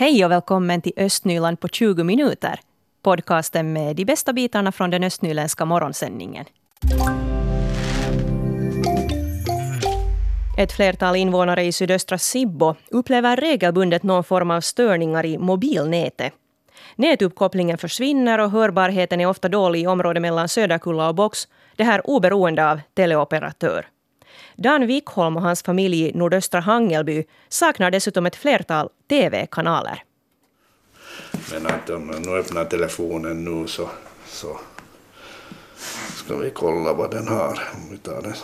Hej och välkommen till Östnyland på 20 minuter. Podcasten med de bästa bitarna från den östnyländska morgonsändningen. Ett flertal invånare i sydöstra Sibbo upplever regelbundet någon form av störningar i mobilnätet. Nätuppkopplingen försvinner och hörbarheten är ofta dålig i området mellan Söderkulla och Box, det här oberoende av teleoperatör. Dan Wickholm och hans familj i nordöstra Hangelby saknar dessutom ett flertal tv-kanaler. Men att om jag öppnar telefonen nu så ska vi kolla vad den har. Om vi tar en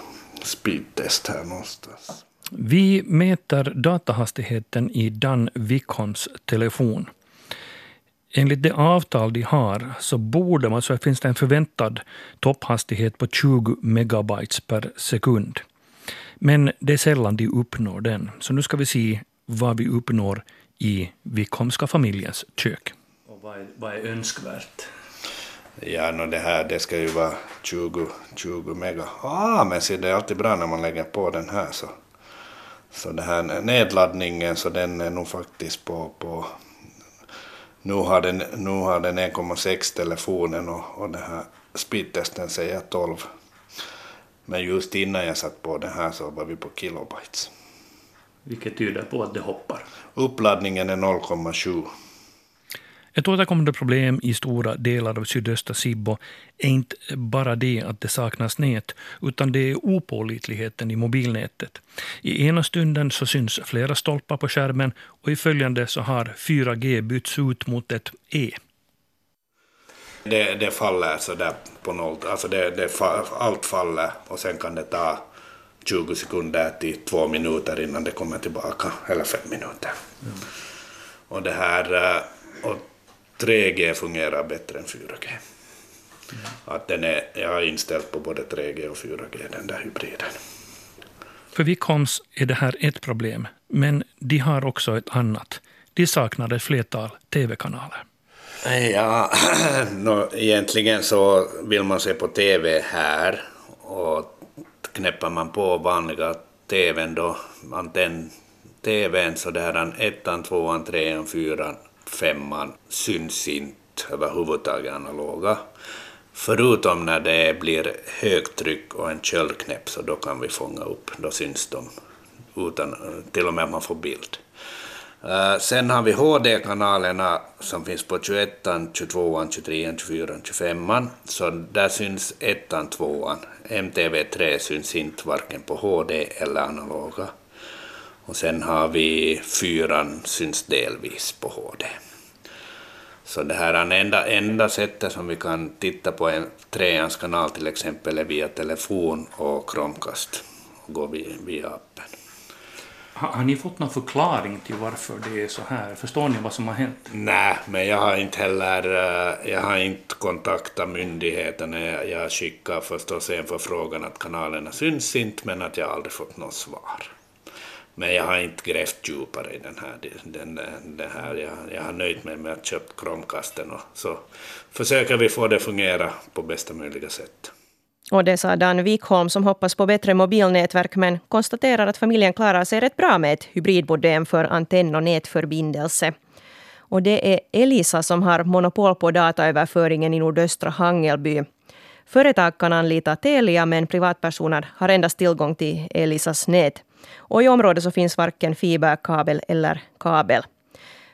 speedtest här någonstans. Vi mäter datahastigheten i Dan Wickholms telefon. Enligt det avtal de har så borde man, så finns det en förväntad topphastighet på 20 megabytes per sekund. Men det är sällan de uppnår den. Så nu ska vi se vad vi uppnår i Wickholmska familjens kök. Och vad är önskvärt? Ja, det ska ju vara 20 mega. Men det är alltid bra när man lägger på den här. Så den här nedladdningen, så den är nog faktiskt på nu har den 1,6 telefonen och den här speedtesten säger 12. Men just innan jag satt på den här så var vi på kilobytes. Vilket tyder på att det hoppar. Uppladdningen är 0,7. Ett återkommande problem i stora delar av sydöstra Sibbo är inte bara det att det saknas nät, utan det är opålitligheten i mobilnätet. I ena stunden så syns flera stolpar på skärmen och i följande så har 4G bytts ut mot ett E. Det faller så där på noll, alltså allt faller och sen kan det ta 20 sekunder till 2 minuter innan det kommer tillbaka, eller 5 minuter. Mm. Och det här, och 3G fungerar bättre än 4G. Mm. Att jag har inställt på både 3G och 4G, den där hybriden. För Wickholms är det här ett problem, men de har också ett annat. De saknar ett flertal tv-kanaler. Ja, egentligen så vill man se på tv här och knäppar man på vanliga tvn då, antenn-tvn, så det här ettan, tvåan, trean, fyran, femman syns inte överhuvudtaget analoga. Förutom när det blir högtryck och en köldknäpp, så då kan vi fånga upp, då syns de utan, till och med man får bild. Sen har vi HD-kanalerna som finns på 21an, 22an, 23an, 24an, 25an. Så där syns 1an, 2an. MTV3 syns inte varken på HD eller analoga. Och sen har vi 4an syns delvis på HD. Så det här är den enda sättet som vi kan titta på en 3ans kanal till exempel via telefon och Chromecast. Och gå via appen. Har ni fått någon förklaring till varför det är så här? Förstår ni vad som har hänt? Nej, men jag har inte kontaktat myndigheten. Jag skickar förstås en förfrågan att kanalerna syns inte, men att jag aldrig fått något svar. Men jag har inte grävt djupare i den här. Jag har nöjt mig med att köpa Chromecasten, och så försöker vi få det fungera på bästa möjliga sätt. Och det sa Dan Wickholm som hoppas på bättre mobilnätverk, men konstaterar att familjen klarar sig rätt bra med ett hybridmodem för antenn- och nätförbindelse. Och det är Elisa som har monopol på dataöverföringen i nordöstra Hangelby. Företag kan anlita Telia, men privatpersoner har endast tillgång till Elisas nät. Och i området så finns varken fiberkabel eller kabel.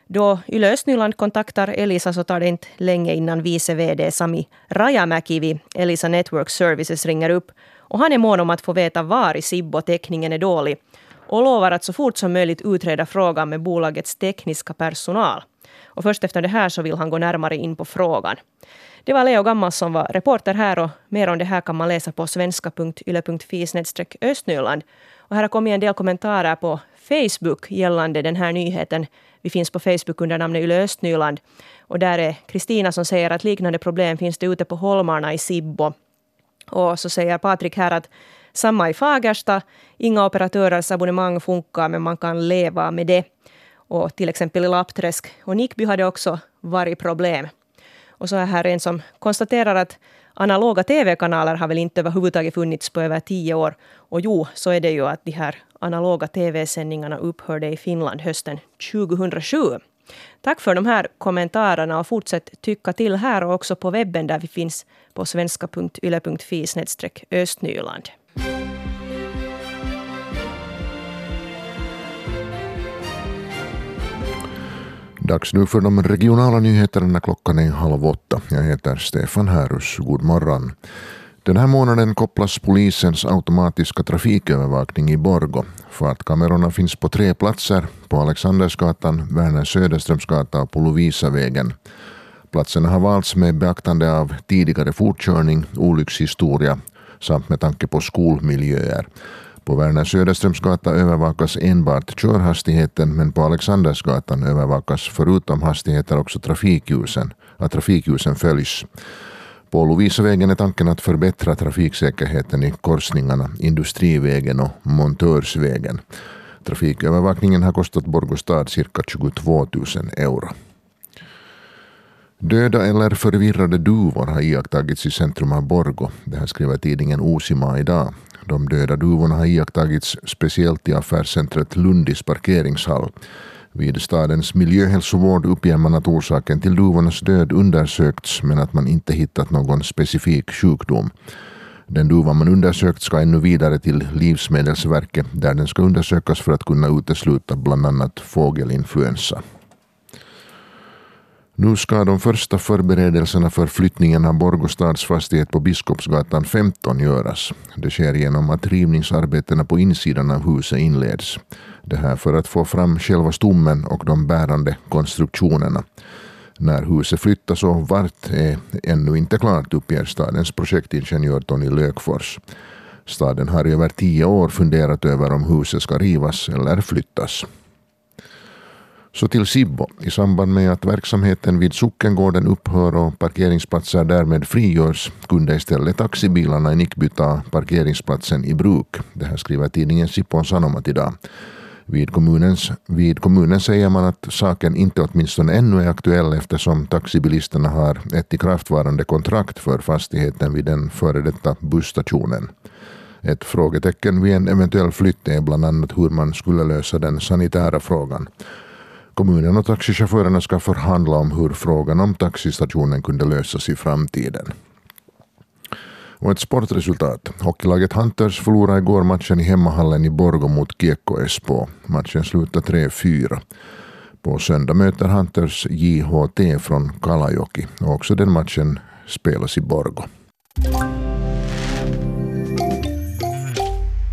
Då Yle Östnyland kontaktar Elisa så tar det inte länge innan vice vd Sami Raja-Makivi, Elisa Network Services, ringer upp. Och han är mån om att få veta var i Sibbo täckningen är dålig. Och lovar att så fort som möjligt utreda frågan med bolagets tekniska personal. Och först efter det här så vill han gå närmare in på frågan. Det var Leo Gammals som var reporter här, och mer om det här kan man läsa på svenska.yle.fi/Östnyland. Och här har kommit en del kommentarer på Facebook gällande den här nyheten. Vi finns på Facebook under namnet Yle Östnyland. Och där är Kristina som säger att liknande problem finns det ute på holmarna i Sibbo. Och så säger Patrik här att samma i Fagersta. Inga operatörers abonnemang funkar, men man kan leva med det. Och till exempel i Lappträsk och Nickby hade också varit problem. Och så är här en som konstaterar att analoga tv-kanaler har väl inte överhuvudtaget funnits på över 10 år. Och jo, så är det ju att de här analoga tv-sändningarna upphörde i Finland hösten 2007. Tack för de här kommentarerna och fortsätt tycka till här och också på webben där vi finns på svenska.yle.fi/Östnyland. Dags nu för de regionala nyheterna. Klockan är 7:30. Jag heter Stefan Härus. God morgon. Den här månaden kopplas polisens automatiska trafikövervakning i Borgo. Fartkamerorna finns på 3 platser, på Alexandersgatan, Werner Söderströmsgatan och på Lovisavägen. Platserna har valts med beaktande av tidigare fortkörning, olyckshistoria samt med tanke på skolmiljöer. På Werner Söderströmsgatan övervakas enbart körhastigheten, men på Alexandersgatan övervakas förutom hastigheter också trafikljusen, att trafikljusen följs. På Lovisavägen är tanken att förbättra trafiksäkerheten i korsningarna Industrivägen och Montörsvägen. Trafikövervakningen har kostat Borgå stad cirka 22 000 euro. Döda eller förvirrade duvor har iakttagits i centrum av Borgå. Det här skriver tidningen Uusimaa idag. De döda duvorna har iakttagits speciellt i affärscentret Lundis parkeringshall. Vid stadens miljöhälsovård uppger man att orsaken till duvornas död undersökts, men att man inte hittat någon specifik sjukdom. Den duva man undersökt ska ännu vidare till Livsmedelsverket, där den ska undersökas för att kunna utesluta bland annat fågelinfluensa. Nu ska de första förberedelserna för flyttningen av Borgå stads fastighet på Biskopsgatan 15 göras. Det sker genom att rivningsarbetena på insidan av huset inleds. Det här för att få fram själva stommen och de bärande konstruktionerna. När huset flyttas och vart är ännu inte klart, uppger stadens projektingenjör Tony Lökfors. Staden har i över 10 år funderat över om huset ska rivas eller flyttas. Så till Sibbo. I samband med att verksamheten vid Sockengården upphör och parkeringsplatser därmed frigörs, kunde istället taxibilarna i Nickby ta parkeringsplatsen i bruk. Det här skriver tidningen Sippon Sanomat idag. Vid kommunen säger man att saken inte åtminstone ännu är aktuell, eftersom taxibilisterna har ett ikraftvarande kontrakt för fastigheten vid den före detta busstationen. Ett frågetecken vid en eventuell flytt är bland annat hur man skulle lösa den sanitära frågan. Kommunen och taxichaufförerna ska förhandla om hur frågan om taxistationen kunde lösas i framtiden. Och ett sportresultat. Hockeylaget Hunters förlorade igår matchen i hemmahallen i Borgå mot Kiekko-Espoo. Matchen slutade 3-4. På söndag möter Hunters J.H.T. från Kalajoki. Och också den matchen spelas i Borgå.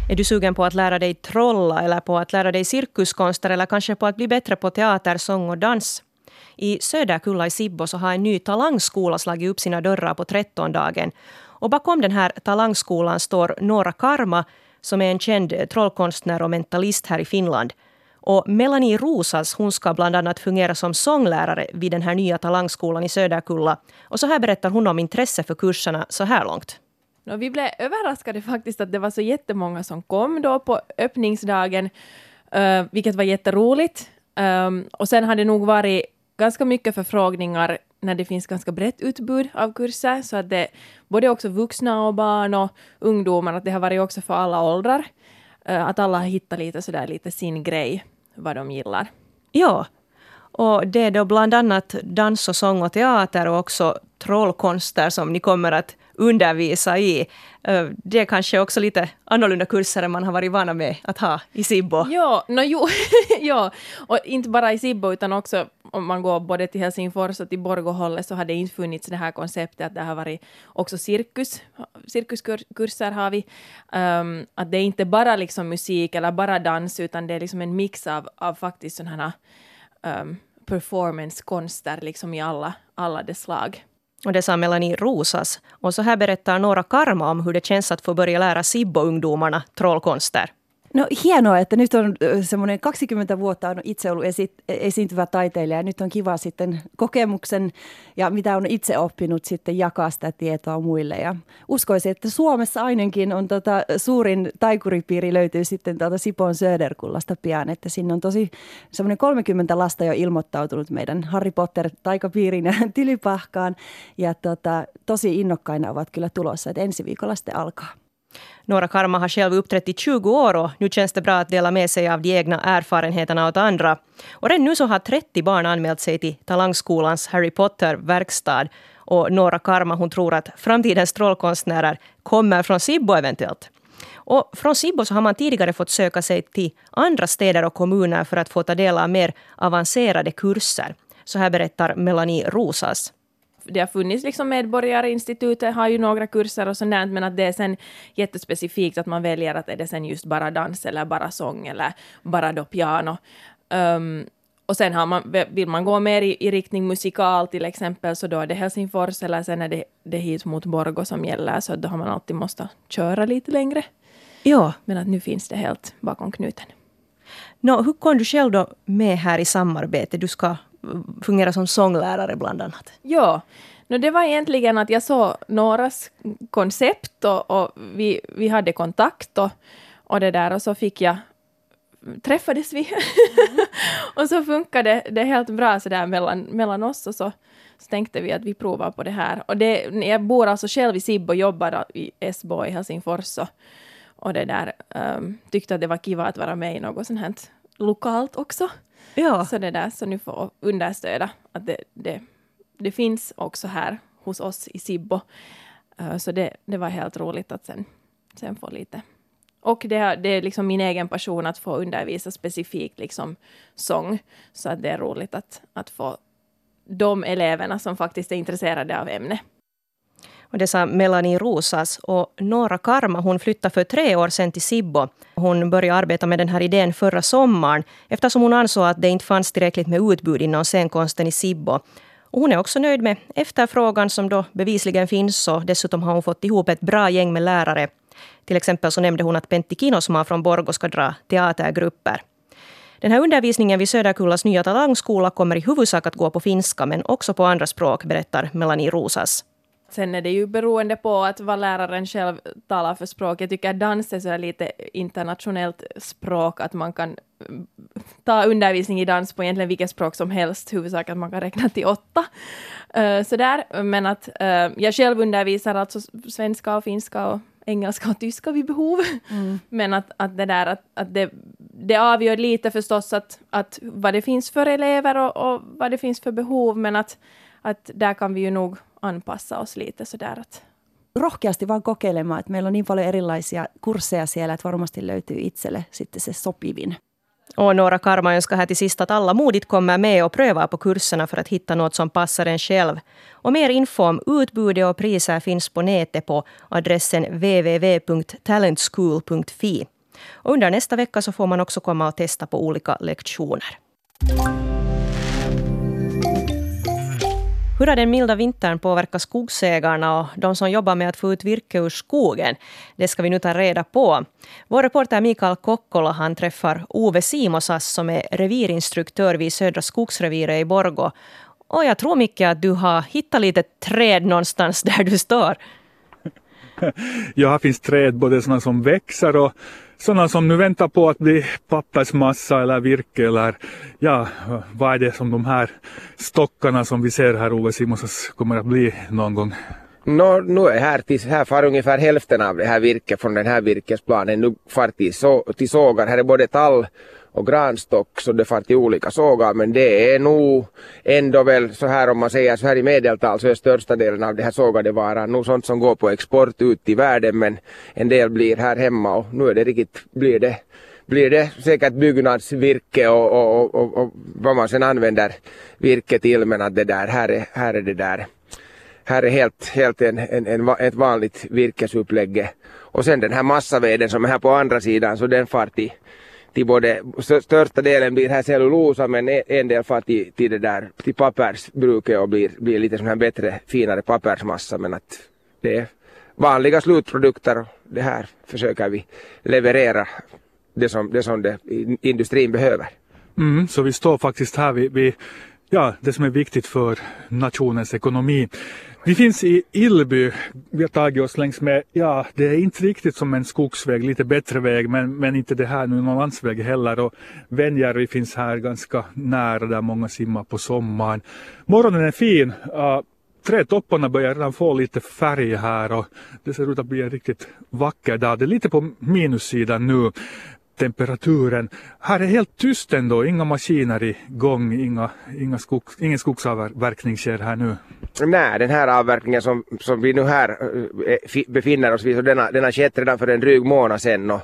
Är du sugen på att lära dig trolla eller på att lära dig cirkuskonster eller kanske på att bli bättre på teater, sång och dans? I Söderkulla i Sibbo så har en ny talangskola slagit upp sina dörrar på 13-dagen. Och bakom den här talangskolan står Noora Karma, som är en känd trollkonstnär och mentalist här i Finland. Och Melanie Rosas, hon ska bland annat fungera som sånglärare vid den här nya talangskolan i Söderkulla. Och så här berättar hon om intresse för kurserna så här långt. Och vi blev överraskade faktiskt att det var så jättemånga som kom då på öppningsdagen, vilket var jätteroligt. Och sen har det nog varit ganska mycket förfrågningar när det finns ganska brett utbud av kurser. Så att det både också vuxna och barn och ungdomar, att det har varit också för alla åldrar. Att alla har hittat lite, sådär, lite sin grej, vad de gillar. Ja, och det är då bland annat dans och sång och teater och också trollkonster som ni kommer att undervisa i. Det är kanske också lite annorlunda kurser än man har varit vana med att ha i Sibbo. Ja, ja. Och inte bara i Sibbo utan också om man går både till Helsingfors och till Borgåhållet så har det inte funnits det här konceptet att det har varit också cirkuskurser har vi. Att det är inte bara liksom musik eller bara dans utan det är liksom en mix av faktiskt sådana här performancekonster liksom i alla dess slag. Och det sa Melanie Rosas. Och så här berättar Noora Karma om hur det känns att få börja lära Sibbo-ungdomarna trollkonster. No hienoa, että nyt on semmoinen 20 vuotta on itse ollut esiintyvä taiteilija ja nyt on kiva sitten kokemuksen ja mitä on itse oppinut sitten jakaa sitä tietoa muille. Ja uskoisin, että Suomessa ainakin on suurin taikuripiiri löytyy sitten Sipoon Söderkullasta pian, että sinne on tosi semmoinen 30 lasta jo ilmoittautunut meidän Harry Potter taikapiirin ja Tylypahkaan ja tosi innokkaina ovat kyllä tulossa, että ensi viikolla sitten alkaa. Noora Karma har själv uppträtt i 20 år och nu känns det bra att dela med sig av de egna erfarenheterna åt andra. Och redan nu så har 30 barn anmält sig till Talangskolans Harry Potter-verkstad. Och Noora Karma, hon tror att framtidens trollkonstnärer kommer från Sibbo eventuellt. Och från Sibbo så har man tidigare fått söka sig till andra städer och kommuner för att få ta del av mer avancerade kurser. Så här berättar Melanie Rosas. Det har funnits liksom medborgarinstitutet har ju några kurser och sådant, men att det är sen jättespecifikt att man väljer att är det sen just bara dans eller bara sång eller bara då piano. Och sen har man, vill man gå mer i riktning musikal till exempel, så då är det Helsingfors eller sen är det hit mot Borgå som gäller, så då har man alltid måste köra lite längre. Ja. Men att nu finns det helt bakom knuten. No, hur kom du själv då med här i samarbete? Du ska fungera som sånglärare bland annat. Ja, no, det var egentligen att jag såg Nooras koncept och vi hade kontakt och det där och så fick jag träffades vi och så funkade det helt bra så där mellan oss och så tänkte vi att vi provar på det här och det, jag bor alltså själv i Sibbo och jobbar i Esbo i Helsingfors och det där tyckte att det var kiva att vara med i något sånt här lokalt också. Ja. Så det där, så nu får understöda att det finns också här hos oss i Sibbo. Så det var helt roligt att sen få lite. Och det är liksom min egen passion att få undervisa specifikt liksom sång. Så att det är roligt att få de eleverna som faktiskt är intresserade av ämne. Och det sa Melanie Rosas och Noora Karma, hon flyttade för 3 år sedan till Sibbo. Hon började arbeta med den här idén förra sommaren eftersom hon ansåg att det inte fanns tillräckligt med utbud inom scenkonsten i Sibbo. Och hon är också nöjd med efterfrågan som då bevisligen finns och dessutom har hon fått ihop ett bra gäng med lärare. Till exempel så nämnde hon att Pentti Kinosmaa från Borgå ska dra teatergrupper. Den här undervisningen vid Söderkullas nya talangskola kommer i huvudsak att gå på finska men också på andra språk, berättar Melanie Rosas. Sen är det ju beroende på att vad läraren själv talar för språk. Jag tycker att dans är så lite internationellt språk att man kan ta undervisning i dans på egentligen vilket språk som helst. Huvudsaken att man kan räkna till 8. Sådär. Men att jag själv undervisar alltså svenska och finska och engelska och tyska vid behov. Mm. Men att det där att det avgör lite förstås att vad det finns för elever och vad det finns för behov. Men att där kan vi ju nog anpassa oss lite sådär. Rohkeasti vaan kokeilemaan, että meillä on niin paljon erilaisia kursseja siellä, että varmasti löytyy itselle sitten se sopivin. Och Noora Karma önskar här till sist att alla modigt kommer med och prövar på kurserna för att hitta något som passar en själv. Och mer info om utbudet och priser finns på nätet på adressen www.talentschool.fi. Och under nästa vecka så får man också komma och testa på olika lektioner. Hur har den milda vintern påverkat skogsägarna och de som jobbar med att få ut virke ur skogen? Det ska vi nu ta reda på. Vår reporter Mikael Kokkola, han träffar Ove Simosas som är revirinstruktör vid Södra Skogsrevire i Borgå. Och jag tror mycket att du har hittat lite träd någonstans där du står. Ja, här finns träd, både sådana som växer och sådana som nu väntar på att bli pappersmassa eller virke eller ja, vad är det som de här stockarna som vi ser här Ove Simosas kommer att bli någon gång? Nu är här far ungefär hälften av det här virket från den här virkesplanen nu far till sågar. Här är både tall och granstock så det far till olika sågar, men det är nog ändå väl så här om man säger så här i medeltal så är största delen av det här sågade varan nog sånt som går på export ut i världen, men en del blir här hemma och nu är det riktigt blir det säkert byggnadsvirke och vad man sen använder virke till, men att det där här är det där. Här är helt ett vanligt virkesupplägge. Och sen den här massaveden som är här på andra sidan, så den far till både, största delen blir här cellulosa, men en del far till det där, till pappersbruket och blir lite sån här bättre, finare pappersmassa. Men att det är vanliga slutprodukter och det här försöker vi leverera det som industrin behöver. Mm, så vi står faktiskt här vid ja, det som är viktigt för nationens ekonomi. Vi finns i Ilby, vi har tagit oss längs med, ja det är inte riktigt som en skogsväg, lite bättre väg men inte det här, någon landsväg heller. Och Venjärvi finns här ganska nära där många simmar på sommaren. Morgonen är fin, Trädtopparna börjar redan få lite färg här och det ser ut att bli en riktigt vacker dag. Det är lite på minussidan nu, temperaturen. Här är helt tyst ändå, inga maskiner igång, ingen skogsavverkning sker här nu. Nej, den här avverkningen som vi nu här befinner oss vid, så den har skett redan för en dryg månad sedan.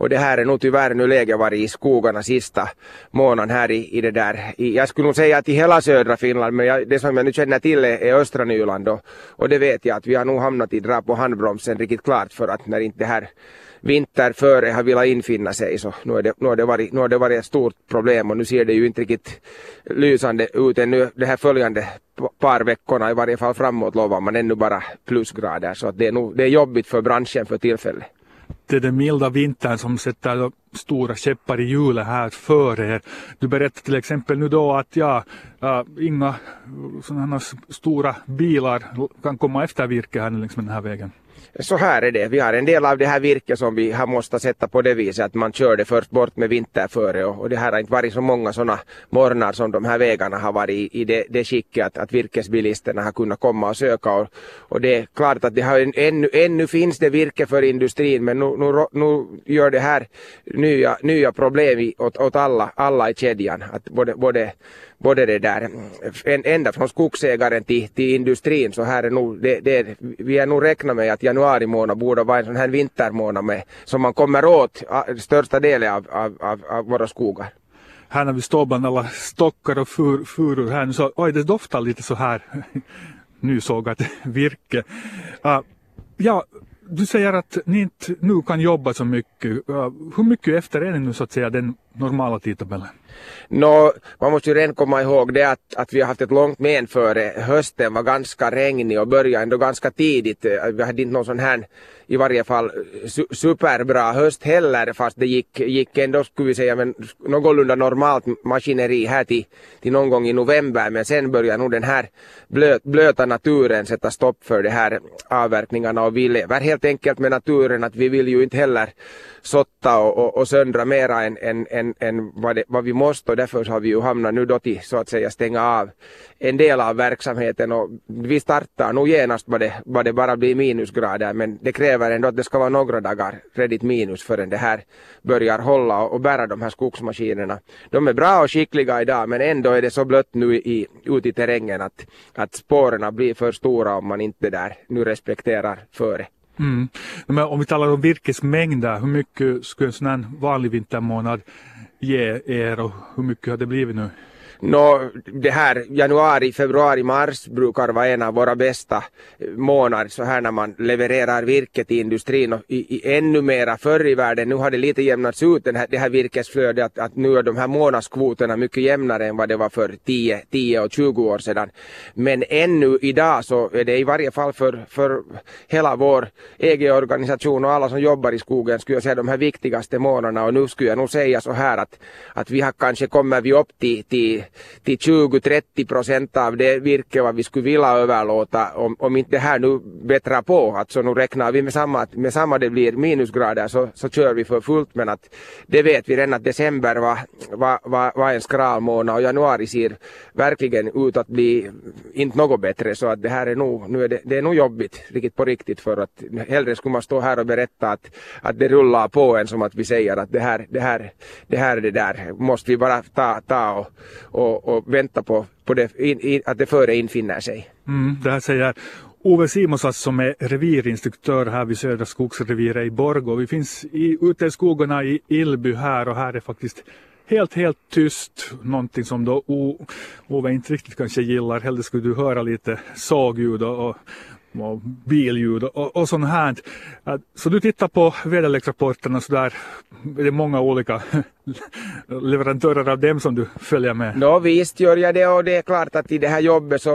Och det här är nog tyvärr nu läget varit i skogarna sista månaden här i det där. Jag skulle nog säga att i hela södra Finland, men det som jag nu känner till är östra Nyland. Och det vet jag att vi har nog hamnat i drapp och handbromsen riktigt klart, för att när inte det här vinter före har velat infinna sig, så nu har det varit ett stort problem, och nu ser det ju inte riktigt lysande ut ännu. Det här följande par veckorna i varje fall framåt lovar man ännu bara plusgrader, så att det är jobbigt för branschen för tillfället. Det är den milda vintern som sätter stora käppar i hjulet här för er. Du berättade till exempel nu då att inga sådana stora bilar kan komma efter virke här längs med den här vägen. Så här är det. Vi har en del av det här virket som vi har måste sätta på det viset att man kör det först bort med vinterföre, och det här har inte varit så många sådana morgnar som de här vägarna har varit i det skicket att virkesbilisterna har kunnat komma och söka, och det är klart att det har ännu finns det virke för industrin, men nu gör det här nya problem åt alla i kedjan, att både det där ända från skogsägaren till industrin, så här är nog vi är nog räkna med att januari månad borde vara en sån här vintermånad som man kommer åt största delen av våra skogar. Här när vi står bland alla stockar och furor här nu, så oj, det doftar lite så här nysågat virke. Ja, du säger att ni inte nu kan jobba så mycket. Hur mycket efter är det nu så att säga den normala tidtabellen? Man måste ju redan komma ihåg det att vi har haft ett långt men före. Hösten var ganska regnig och började ändå ganska tidigt. Vi hade inte någon sån här i varje fall superbra höst heller, fast det gick ändå, skulle vi säga, men någorlunda normalt maskineri här till någon gång i november, men sen börjar nog den här blöta naturen sätta stopp för de här avverkningarna, och vi lever helt enkelt med naturen, att vi vill ju inte heller sotta och söndra mera än vad vi måste, och därför har vi ju hamnat nu då till så att säga stänga av en del av verksamheten, och vi startar nog genast vad det bara blir minusgrader, men det kräver ändå att det ska vara några dagar redigt minus förrän det här börjar hålla och bära de här skogsmaskinerna. De är bra och skickliga idag, men ändå är det så blött nu ute i terrängen att spåren blir för stora om man inte där nu respekterar före. Mm. Men om vi talar om virkesmängder, hur mycket skulle en sån här vanlig vintermånad ge er, och hur mycket har det blivit nu? Det här januari, februari, mars brukar vara en av våra bästa månader så här när man levererar virke till industrin, och ännu mera förr i världen. Nu har det lite jämnats ut det här virkesflödet, att nu är de här månadskvoterna mycket jämnare än vad det var för 10 och 20 år sedan. Men ännu idag så är det i varje fall för hela vår egen organisation och alla som jobbar i skogen, skulle jag säga, de här viktigaste månaderna, och nu skulle jag nog säga så här att vi har kanske kommer upp till 20-30% av det virke vad vi skulle vilja överlåta om inte det här nu bättrar på. Alltså nu räknar vi med samma det blir minusgrader, så kör vi för fullt, men att det vet vi redan att december var en skralmånad, och januari ser verkligen ut att bli inte något bättre, så att det här är nog, nu är det jobbigt riktigt på riktigt, för att hellre skulle man stå här och berätta att det rullar på än som att vi säger att det här måste vi bara ta och vänta på det, att det före infinner sig. Det här säger Ove Simosas som är revirinstruktör här vid Södra Skogsrevire i Borgå. Vi finns ute i skogarna i Ilby här, och här är faktiskt helt tyst, någonting som då Ove inte riktigt kanske gillar. Hellre skulle du höra lite sågljud och billjud och sånt här. Så du tittar på väderleksrapporterna så där, är det många olika leverantörer av dem som du följer med? Ja, visst gör jag det, och det är klart att i det här jobbet så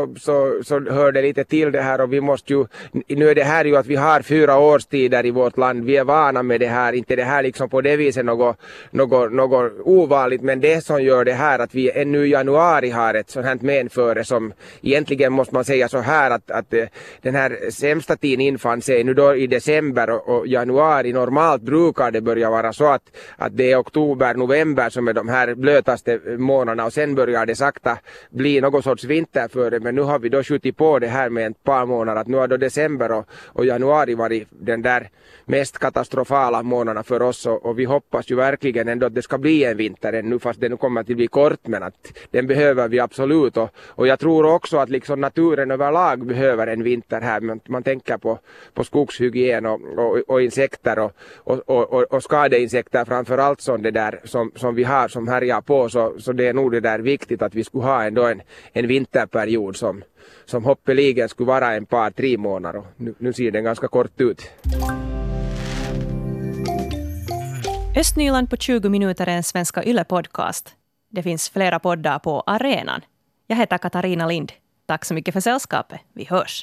hör det lite till det här, och vi måste ju, nu är det här ju att vi har 4 årstider i vårt land, vi är vana med det här, inte det här liksom på det viset något ovanligt, men det som gör det här att vi ännu i januari har ett sånt här menföre som egentligen måste man säga så här att den här när sämsta tiden infann sig nu då i december och januari. Normalt brukar det börja vara så att det är oktober, november som är de här blötaste månaderna och sen börjar det sakta bli någon sorts vinter för det. Men nu har vi då skjutit på det här med ett par månader, att nu har då december och januari varit den där mest katastrofala månaderna för oss och vi hoppas ju verkligen ändå att det ska bli en vinter ännu, fast det nu kommer att bli kort, men att den behöver vi absolut och jag tror också att liksom naturen överlag behöver en vinter här. Man tänker på skogshygien och insekter och skadeinsekter framförallt som det där som vi har som härjar på, så det är nog det där viktigt att vi skulle ha ändå en vinterperiod som hoppeligen skulle vara en par 3 månader och nu ser den ganska kort ut. Östnyland på 20 minuter är en svenska Yle-podcast. Det finns flera poddar på arenan. Jag heter Katarina Lind. Tack så mycket för sällskapet. Vi hörs.